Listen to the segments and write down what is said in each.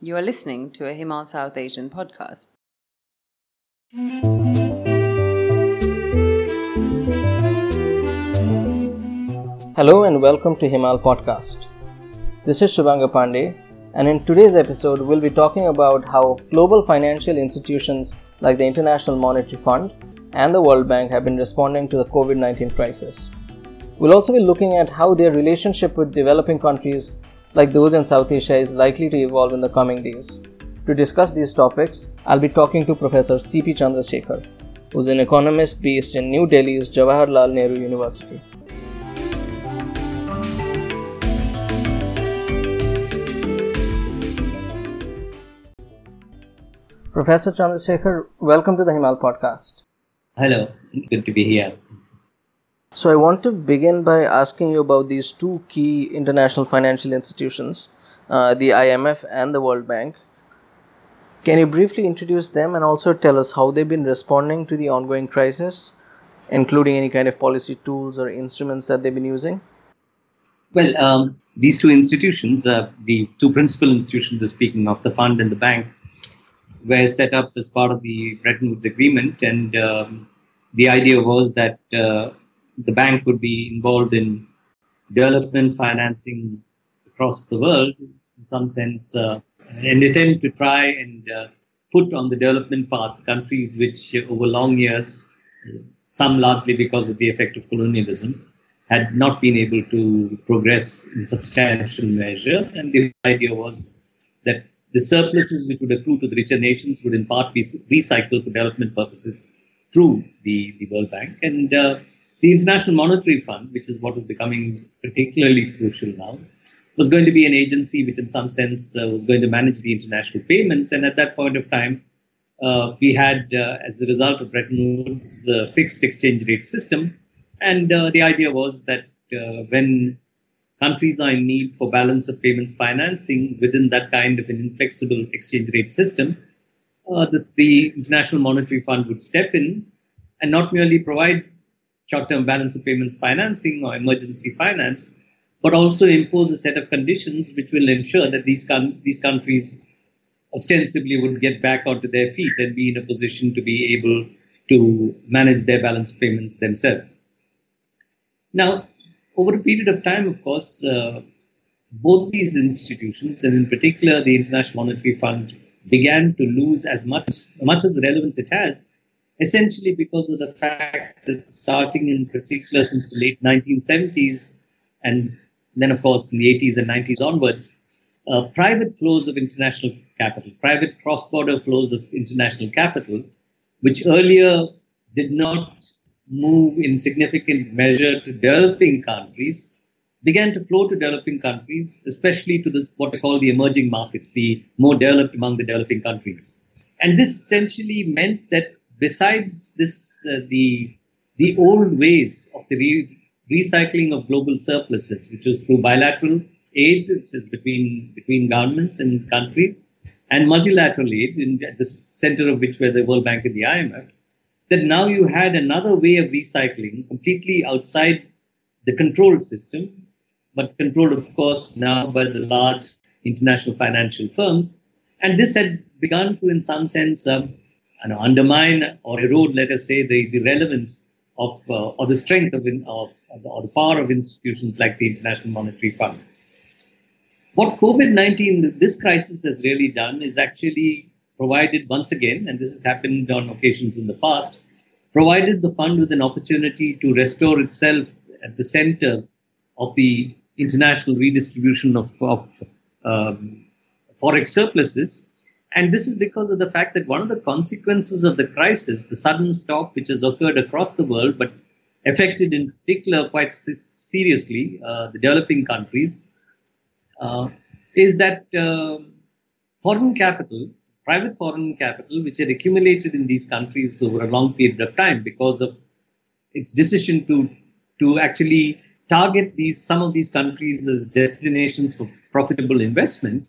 You are listening to a Himal South Asian podcast. Hello and welcome to Himal Podcast. This is Shubhanga Pandey, and in today's episode we'll be talking about how global financial institutions like the International Monetary Fund and the World Bank have been responding to the COVID-19 crisis. We'll also be looking at how their relationship with developing countries like those in South Asia is likely to evolve in the coming days. To discuss these topics, I'll be talking to Professor C.P. Chandrasekhar, who's an economist based in New Delhi's Jawaharlal Nehru University. Professor Chandrasekhar, welcome to the Himal Podcast. Hello, good to be here. So I want to begin by asking you about these two key international financial institutions, the IMF and the World Bank. Can you briefly introduce them and also tell us how they've been responding to the ongoing crisis, including any kind of policy tools or instruments that they've been using? Well, these two institutions, the two principal institutions you're speaking of, the fund and the bank, were set up as part of the Bretton Woods Agreement, and the idea was that the bank would be involved in development financing across the world, in some sense, an attempt to try and put on the development path countries which over long years, some largely because of the effect of colonialism, had not been able to progress in substantial measure. And the idea was that the surpluses which would accrue to the richer nations would in part be recycled for development purposes through the World Bank. And the International Monetary Fund, which is what is becoming particularly crucial now, was going to be an agency which in some sense was going to manage the international payments. And at that point of time, we had, as a result of Bretton Woods, fixed exchange rate system. And the idea was that when countries are in need for balance of payments financing within that kind of an inflexible exchange rate system, the International Monetary Fund would step in and not merely provide short-term balance of payments financing or emergency finance, but also impose a set of conditions which will ensure that these countries ostensibly would get back onto their feet and be in a position to be able to manage their balance of payments themselves. Now, over a period of time, of course, both these institutions, and in particular the International Monetary Fund, began to lose as much of the relevance it had, essentially because of the fact that starting in particular since the late 1970s and then, of course, in the 80s and 90s onwards, private flows of international capital, private cross-border flows of international capital, which earlier did not move in significant measure to developing countries, began to flow to developing countries, especially to what I call the emerging markets, the more developed among the developing countries. And this essentially meant that besides this, the old ways of the recycling of global surpluses, which was through bilateral aid, which is between governments and countries, and multilateral aid, at the center of which were the World Bank and the IMF, that now you had another way of recycling completely outside the controlled system, but controlled, of course, now by the large international financial firms. And this had begun to, in some sense, undermine or erode, let us say, the relevance of or the strength of the power of institutions like the International Monetary Fund. What COVID-19, this crisis has really done is actually provided once again, and this has happened on occasions in the past, provided the fund with an opportunity to restore itself at the center of the international redistribution of forex surpluses. And this is because of the fact that one of the consequences of the crisis, the sudden stop which has occurred across the world, but affected in particular quite seriously the developing countries, is that foreign capital, private foreign capital, which had accumulated in these countries over a long period of time because of its decision to actually target some of these countries as destinations for profitable investment,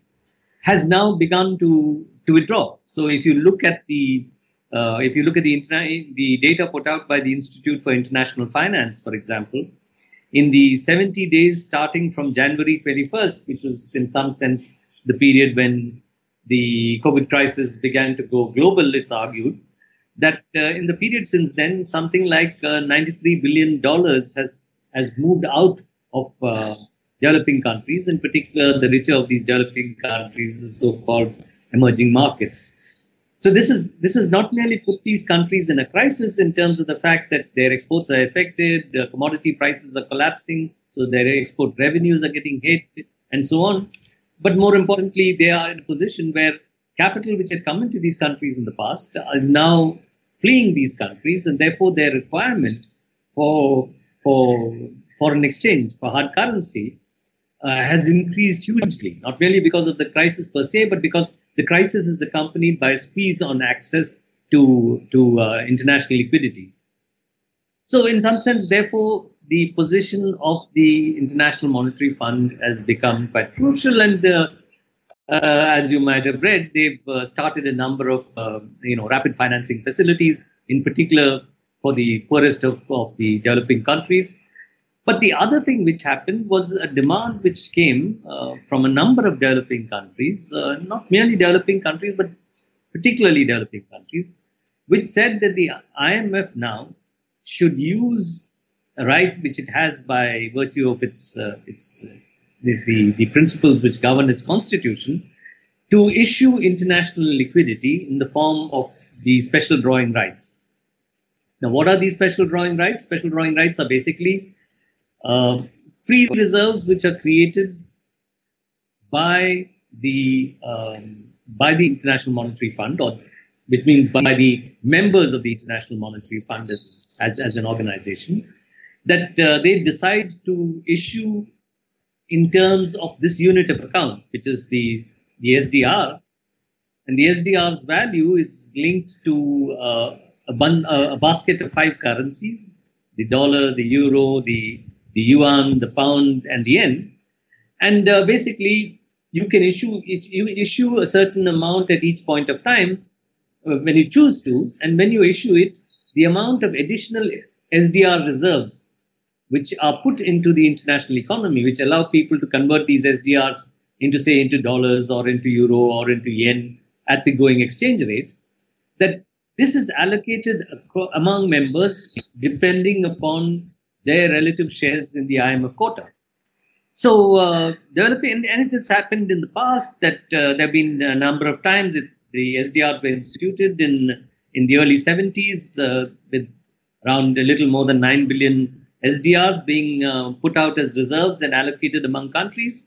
has now begun to withdraw. So if you look at the data put out by the Institute for International Finance, for example, in the 70 days starting from January 21st, which was in some sense the period when the COVID crisis began to go global, it's argued that in the period since then, something like $93 billion has moved out of developing countries, in particular the richer of these developing countries, the so-called emerging markets. So this is not merely put these countries in a crisis in terms of the fact that their exports are affected, their commodity prices are collapsing, so their export revenues are getting hit, and so on. But more importantly, they are in a position where capital which had come into these countries in the past is now fleeing these countries, and therefore their requirement for foreign exchange, for hard currency, has increased hugely, not merely because of the crisis per se, but because the crisis is accompanied by a squeeze on access to international liquidity. So in some sense, therefore, the position of the International Monetary Fund has become quite crucial. And as you might have read, they've started a number of rapid financing facilities, in particular for the poorest of the developing countries. But the other thing which happened was a demand which came from a number of developing countries, not merely developing countries, but particularly developing countries, which said that the IMF now should use a right which it has by virtue of its principles which govern its constitution to issue international liquidity in the form of the special drawing rights. Now, what are these special drawing rights? Special drawing rights are basically free reserves which are created by the International Monetary Fund, or which means by the members of the International Monetary Fund as an organization, that they decide to issue in terms of this unit of account, which is the SDR, and the SDR's value is linked to a basket of 5 currencies: the dollar, the euro, the yuan, the pound, and the yen. And basically, you issue a certain amount at each point of time when you choose to. And when you issue it, the amount of additional SDR reserves, which are put into the international economy, which allow people to convert these SDRs into dollars or into euro or into yen at the going exchange rate, that this is allocated among members depending upon their relative shares in the IMF quota. So, it has happened in the past that there have been a number of times the SDRs were instituted in the early 70s with around a little more than 9 billion SDRs being put out as reserves and allocated among countries.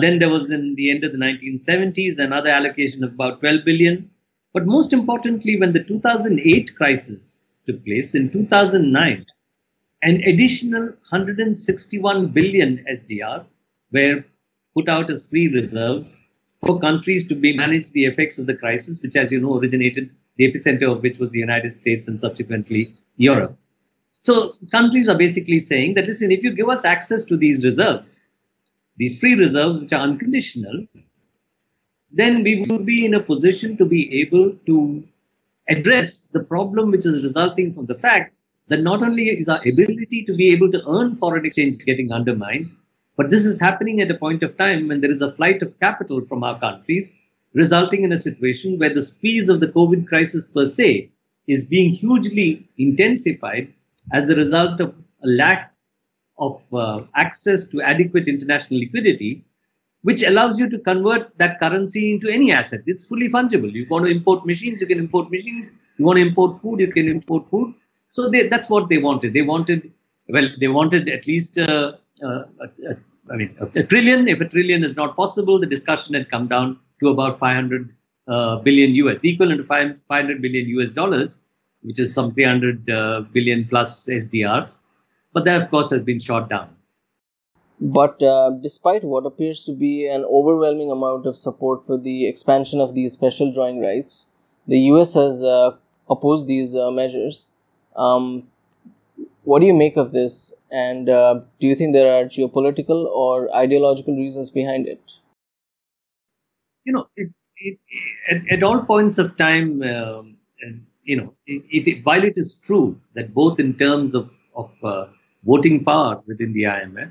Then there was, in the end of the 1970s, another allocation of about 12 billion. But most importantly, when the 2008 crisis took place in 2009, an additional 161 billion SDR were put out as free reserves for countries to manage the effects of the crisis, which, as you know, originated, the epicenter of which was the United States and subsequently Europe. So countries are basically saying that, listen, if you give us access to these reserves, these free reserves, which are unconditional, then we would be in a position to be able to address the problem which is resulting from the fact that not only is our ability to be able to earn foreign exchange getting undermined, but this is happening at a point of time when there is a flight of capital from our countries, resulting in a situation where the squeeze of the COVID crisis per se is being hugely intensified as a result of a lack of access to adequate international liquidity, which allows you to convert that currency into any asset. It's fully fungible. You want to import machines, you can import machines. You want to import food, you can import food. So that's what they wanted. They wanted at least, a trillion. If a trillion is not possible, the discussion had come down to about 500 billion US, the equivalent of 500 billion US dollars, which is some 300 billion plus SDRs. But that, of course, has been shot down. But despite what appears to be an overwhelming amount of support for the expansion of these special drawing rights, the US has opposed these measures. What do you make of this, and do you think there are geopolitical or ideological reasons behind it? You know, at all points of time, while it is true that both in terms of voting power within the IMF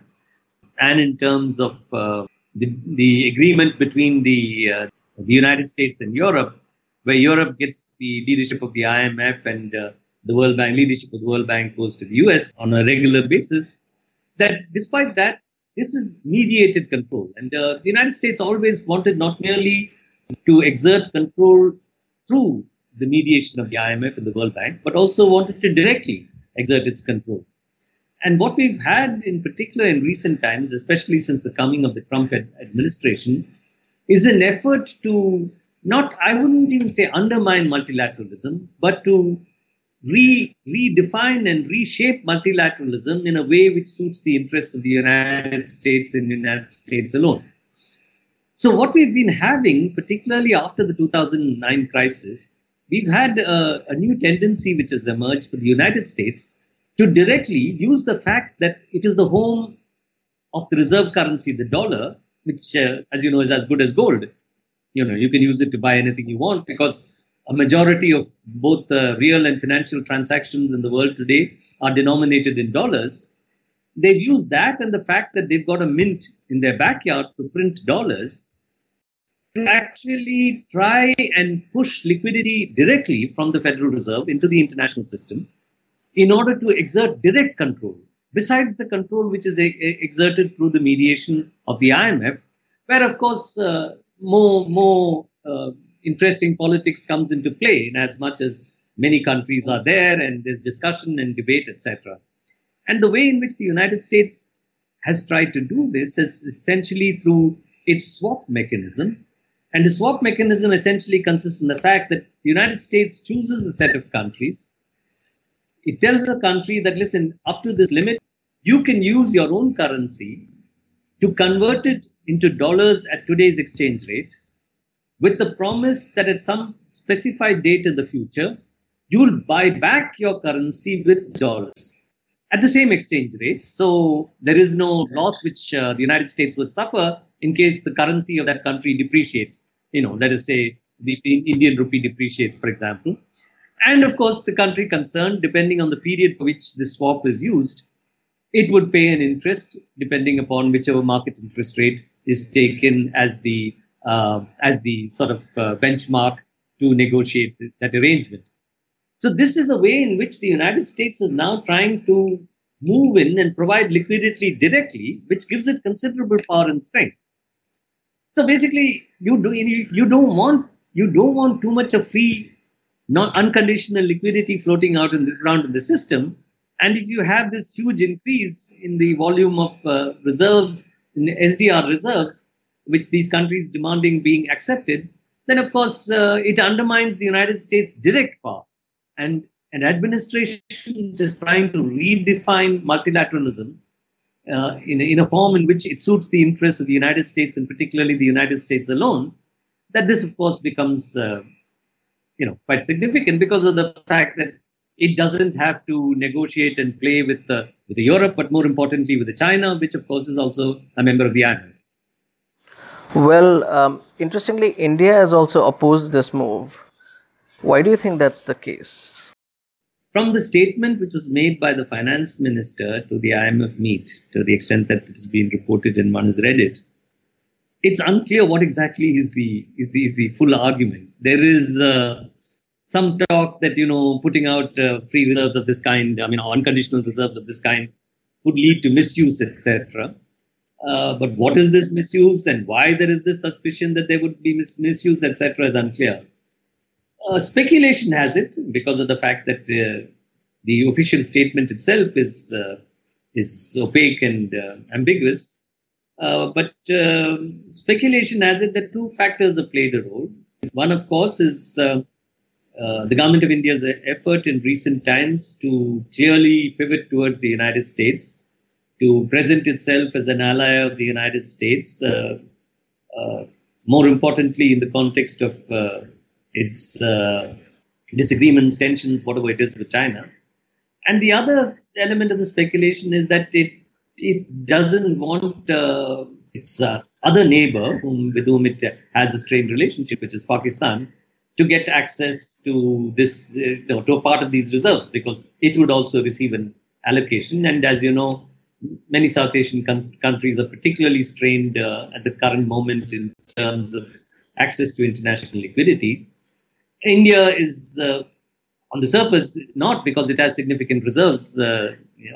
and in terms of the agreement between the the United States and Europe, where Europe gets the leadership of the IMF and the World Bank, leadership of the World Bank goes to the US on a regular basis, that despite that, this is mediated control. And the United States always wanted not merely to exert control through the mediation of the IMF and the World Bank, but also wanted to directly exert its control. And what we've had in particular in recent times, especially since the coming of the Trump administration, is an effort to not, I wouldn't even say undermine multilateralism, but to redefine and reshape multilateralism in a way which suits the interests of the United States and the United States alone. So what we've been having, particularly after the 2009 crisis, we've had a new tendency which has emerged for the United States to directly use the fact that it is the home of the reserve currency, the dollar, which, as you know, is as good as gold. You know, you can use it to buy anything you want because a majority of both the real and financial transactions in the world today are denominated in dollars. They've used that and the fact that they've got a mint in their backyard to print dollars to actually try and push liquidity directly from the Federal Reserve into the international system in order to exert direct control, besides the control which is exerted through the mediation of the IMF, where, of course, more interesting politics comes into play in as much as many countries are there and there's discussion and debate, etc. And the way in which the United States has tried to do this is essentially through its swap mechanism. And the swap mechanism essentially consists in the fact that the United States chooses a set of countries. It tells the country that, listen, up to this limit, you can use your own currency to convert it into dollars at today's exchange rate, with the promise that at some specified date in the future, you will buy back your currency with dollars at the same exchange rate. So there is no loss which the United States would suffer in case the currency of that country depreciates. You know, let us say the Indian rupee depreciates, for example. And of course, the country concerned, depending on the period for which the swap is used, it would pay an interest depending upon whichever market interest rate is taken as the sort of benchmark to negotiate that arrangement. So this is a way in which the United States is now trying to move in and provide liquidity directly, which gives it considerable power and strength. So basically, you don't want too much of free, not unconditional liquidity floating out around in the system. And if you have this huge increase in the volume of reserves, in SDR reserves, which these countries demanding being accepted, then of course it undermines the United States' direct power. And administration is trying to redefine multilateralism in a form in which it suits the interests of the United States and particularly the United States alone, that this of course becomes quite significant because of the fact that it doesn't have to negotiate and play with the Europe, but more importantly with the China, which of course is also a member of the IMF. Well, interestingly, India has also opposed this move. Why do you think that's the case? From the statement which was made by the finance minister to the IMF meet, to the extent that it's been reported and one has read it, it's unclear what exactly is the full argument. There is some talk that, you know, putting out free reserves of this kind, unconditional reserves of this kind, would lead to misuse, etc. But what is this misuse and why there is this suspicion that there would be misuse, etc. is unclear. Speculation has it, because of the fact that the official statement itself is opaque and ambiguous. But speculation has it that two factors have played a role. One, of course, is the government of India's effort in recent times to clearly pivot towards the United States, to present itself as an ally of the United States, more importantly in the context of its disagreements, tensions, whatever it is with China. And the other element of the speculation is that it doesn't want its other neighbor, with whom it has a strained relationship, which is Pakistan, to get access to this, to a part of these reserves, because it would also receive an allocation. And as you know, many South Asian countries are particularly strained at the current moment in terms of access to international liquidity. India is on the surface not, because it has significant reserves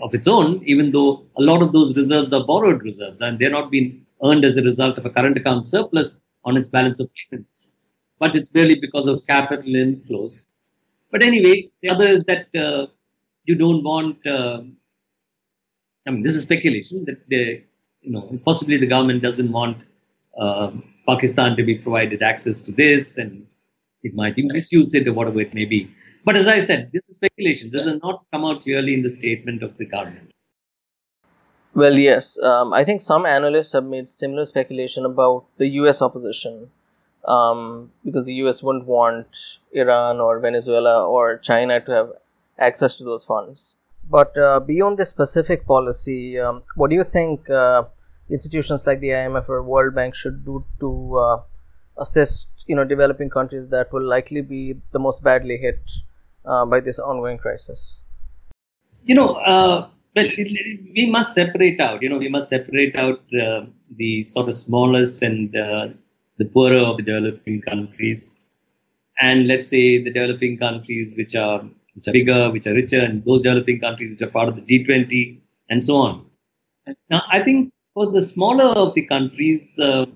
of its own, even though a lot of those reserves are borrowed reserves and they're not being earned as a result of a current account surplus on its balance of payments. But it's really because of capital inflows. But anyway, the other is that you don't want, this is speculation, that possibly the government doesn't want Pakistan to be provided access to this, and it might misuse it or whatever it may be. But as I said, this is speculation. This has not come out clearly in the statement of the government. Well, yes. I think some analysts have made similar speculation about the US opposition, because the US wouldn't want Iran or Venezuela or China to have access to those funds. But beyond this specific policy, what do you think institutions like the IMF or World Bank should do to assist, developing countries that will likely be the most badly hit by this ongoing crisis? We must separate out. We must separate out the sort of smallest and the poorer of the developing countries, and let's say the developing countries which are bigger, which are richer, and those developing countries which are part of the G20 and so on. Now, I think for the smaller of the countries, the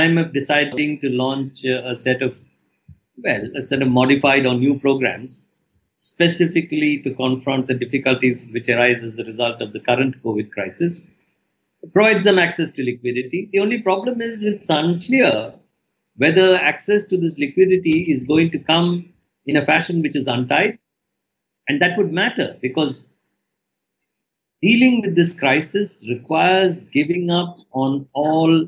IMF deciding to launch a set of modified or new programs specifically to confront the difficulties which arise as a result of the current COVID crisis, provides them access to liquidity. The only problem is it's unclear whether access to this liquidity is going to come in a fashion which is untied. And that would matter, because dealing with this crisis requires giving up on all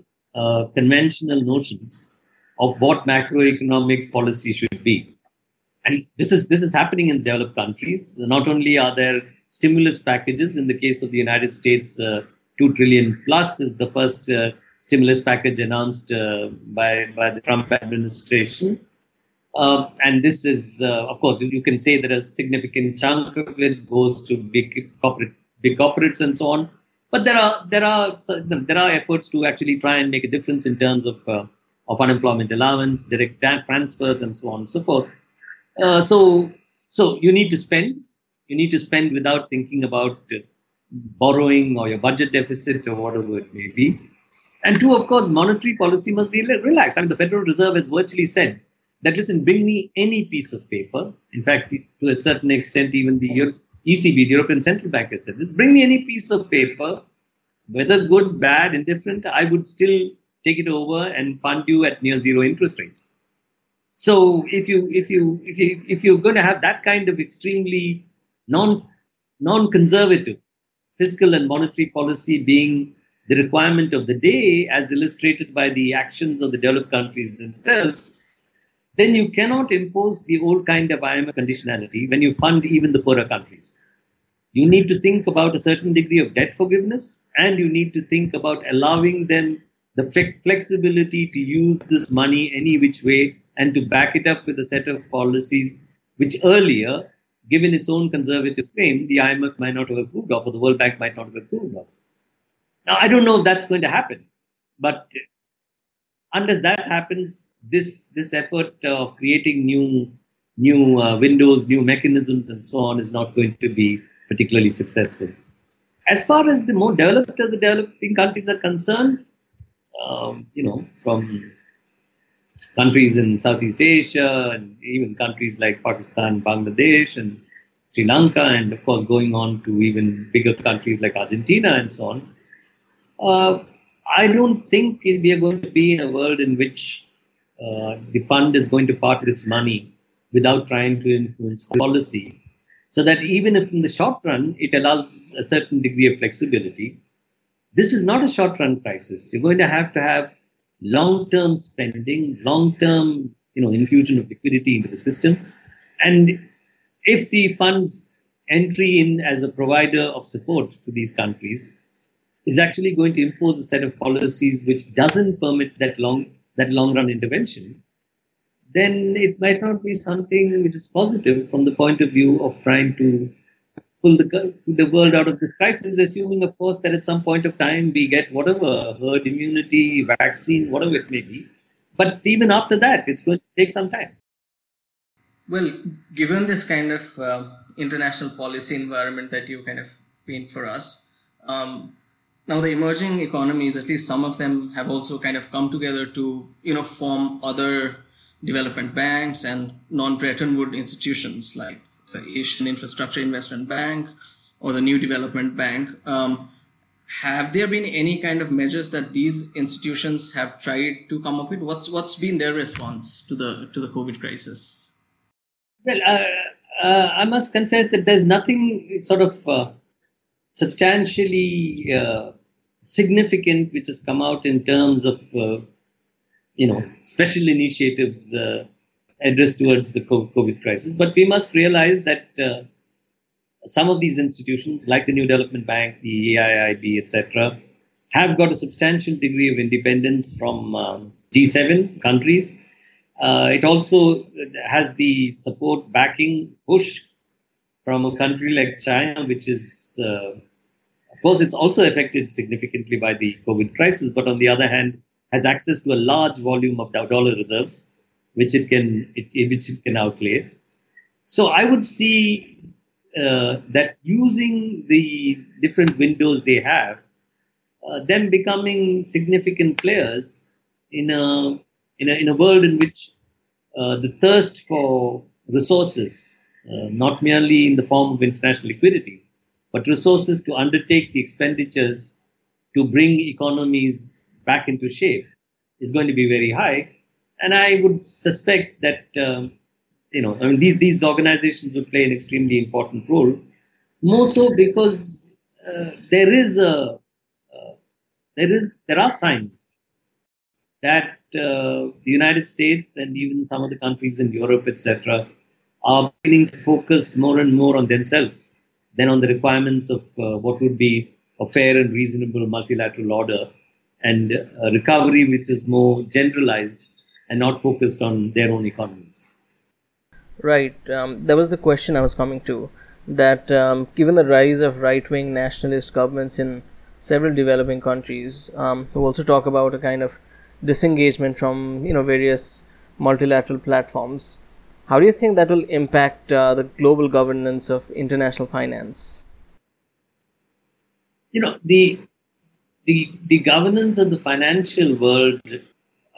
conventional notions of what macroeconomic policy should be. And this is happening in developed countries. Not only are there stimulus packages, in the case of the United States, $2 trillion plus is the first stimulus package announced by the Trump administration. And this is, of course, you can say that a significant chunk of it goes to big corporates and so on. But there are efforts to actually try and make a difference in terms of unemployment allowance, direct transfers, and so on and so forth. So you need to spend. You need to spend without thinking about borrowing or your budget deficit or whatever it may be. And two, of course, monetary policy must be relaxed. The Federal Reserve has virtually said that, listen, bring me any piece of paper. In fact, to a certain extent, even the ECB, the European Central Bank, has said this. Bring me any piece of paper, whether good, bad, indifferent, I would still take it over and fund you at near zero interest rates. So if you're going to have that kind of extremely non-conservative fiscal and monetary policy being the requirement of the day, as illustrated by the actions of the developed countries themselves, then you cannot impose the old kind of IMF conditionality when you fund even the poorer countries. You need to think about a certain degree of debt forgiveness, and you need to think about allowing them the flexibility to use this money any which way and to back it up with a set of policies which earlier, given its own conservative frame, the IMF might not have approved of, or the World Bank might not have approved of. Now, I don't know if that's going to happen, but unless that happens, this effort of creating new windows, new mechanisms, and so on is not going to be particularly successful. As far as the more developed of the developing countries are concerned, from countries in Southeast Asia and even countries like Pakistan, Bangladesh, and Sri Lanka, and of course going on to even bigger countries like Argentina and so on, I don't think we are going to be in a world in which the fund is going to part with its money without trying to influence policy, so that even if in the short run it allows a certain degree of flexibility, this is not a short-run crisis. You're going to have long-term spending, long-term infusion of liquidity into the system. And if the fund's entry in as a provider of support to these countries is actually going to impose a set of policies which doesn't permit that long-run intervention, then it might not be something which is positive from the point of view of trying to pull the world out of this crisis, assuming, of course, that at some point of time we get whatever herd immunity, vaccine, whatever it may be, But even after that, it's going to take some time. Well, given this kind of international policy environment that you kind of paint for us, now the emerging economies, at least some of them, have also kind of come together to, form other development banks and non-Bretton Woods institutions like the Asian Infrastructure Investment Bank or the New Development Bank. Have there been any kind of measures that these institutions have tried to come up with? What's been their response to the COVID crisis? Well, I must confess that there's nothing sort of substantially significant which has come out in terms of special initiatives addressed towards the COVID crisis. But we must realize that some of these institutions, like the New Development Bank, the AIIB, etc., have got a substantial degree of independence from G7 countries. It also has the support, backing, push from a country like China, which is, of course, it's also affected significantly by the COVID crisis, but on the other hand, has access to a large volume of dollar reserves, which it can outlay. So I would see that using the different windows they have, them becoming significant players in a world in which the thirst for resources, not merely in the form of international liquidity, but resources to undertake the expenditures to bring economies back into shape, is going to be very high. And I would suspect that these organizations would play an extremely important role, more so because there are signs that the United States and even some of the countries in Europe, etc., are beginning to focus more and more on themselves than on the requirements of what would be a fair and reasonable multilateral order and a recovery which is more generalized and not focused on their own economies. Right. That was the question I was coming to, that given the rise of right-wing nationalist governments in several developing countries, who also talk about a kind of disengagement from various multilateral platforms, how do you think that will impact the global governance of international finance? The governance of the financial world,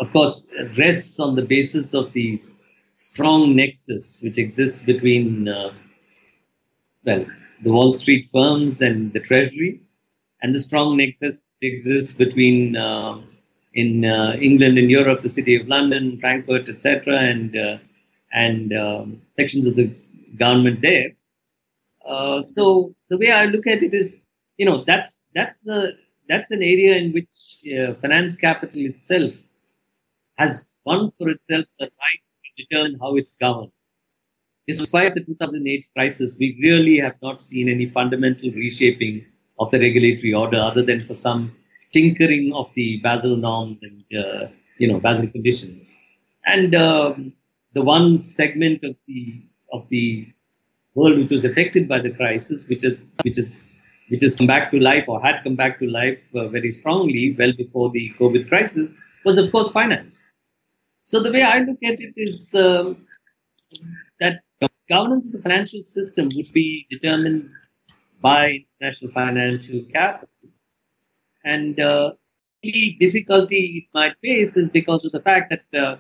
of course, rests on the basis of these strong nexus which exists between the Wall Street firms and the Treasury, and the strong nexus exists between in England and Europe, the City of London, Frankfurt, etc., and sections of the government there. So the way I look at it is, that's an area in which finance capital itself has won for itself the right to determine how it's governed. Despite the 2008 crisis, we really have not seen any fundamental reshaping of the regulatory order, other than for some tinkering of the Basel norms and Basel conditions. And the one segment of the world which was affected by the crisis, which has come back to life or had come back to life very strongly well before the COVID crisis, was of course finance. So the way I look at it is that governance of the financial system would be determined by international financial capital. And the difficulty it might face is because of the fact that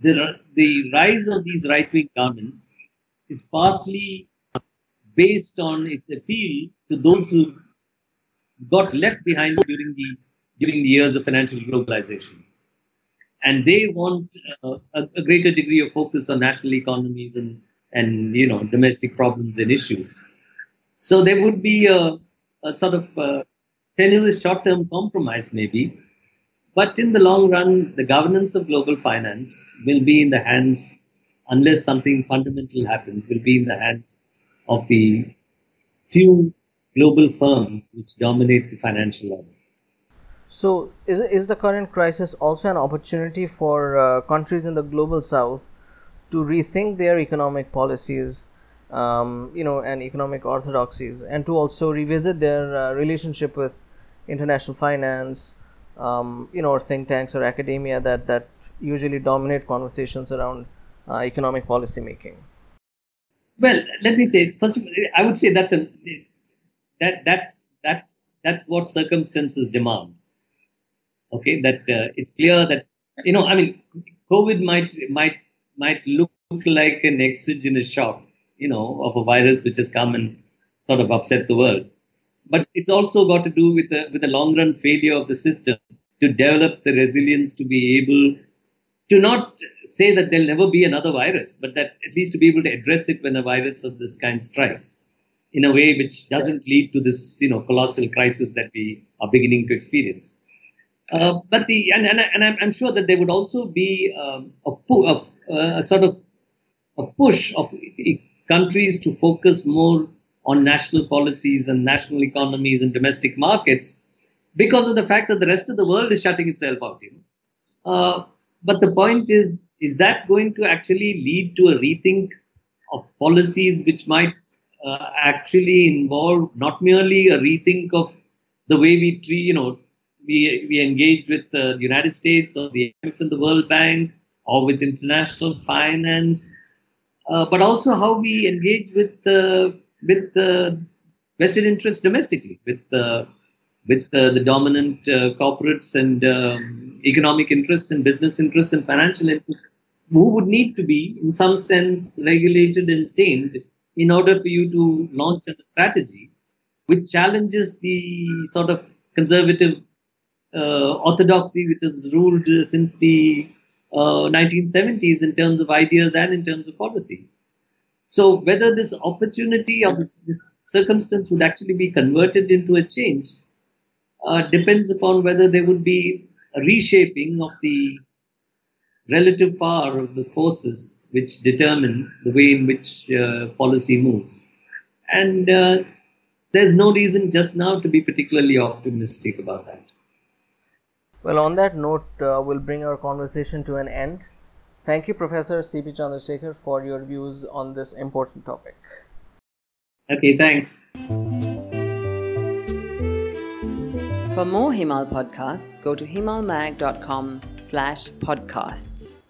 the rise of these right-wing governments is partly based on its appeal to those who got left behind during the years of financial globalization. And they want a greater degree of focus on national economies and domestic problems and issues. So there would be a sort of tenuous short-term compromise maybe, but in the long run, the governance of global finance will be in the hands, unless something fundamental happens, will be in the hands of the few global firms which dominate the financial order. So, is the current crisis also an opportunity for countries in the global south to rethink their economic policies, and economic orthodoxies, and to also revisit their relationship with international finance, or think tanks or academia that usually dominate conversations around economic policy making? Well, let me say first, I would say that's what circumstances demand. Okay, that it's clear that COVID might look like an exogenous shock, of a virus which has come and sort of upset the world, but it's also got to do with the long run failure of the system to develop the resilience to be able to not say that there'll never be another virus, but that at least to be able to address it when a virus of this kind strikes in a way which doesn't lead to this, colossal crisis that we are beginning to experience. But I'm sure that there would also be a push of countries to focus more on national policies and national economies and domestic markets because of the fact that the rest of the world is shutting itself out. But the point is that going to actually lead to a rethink of policies which might actually involve not merely a rethink of the way we treat, we engage with the United States or the IMF and the World Bank or with international finance, but also how we engage with the vested interests domestically, with the dominant corporates and economic interests and business interests and financial interests, who would need to be, in some sense, regulated and tamed in order for you to launch a strategy which challenges the sort of conservative orthodoxy which has ruled since the 1970s in terms of ideas and in terms of policy. So whether this opportunity or this circumstance would actually be converted into a change depends upon whether there would be a reshaping of the relative power of the forces which determine the way in which policy moves. And there's no reason just now to be particularly optimistic about that. Well, on that note, we'll bring our conversation to an end. Thank you, Professor C.P. Chandrasekhar, for your views on this important topic. Okay, thanks. For more Himal podcasts, go to himalmag.com/podcasts.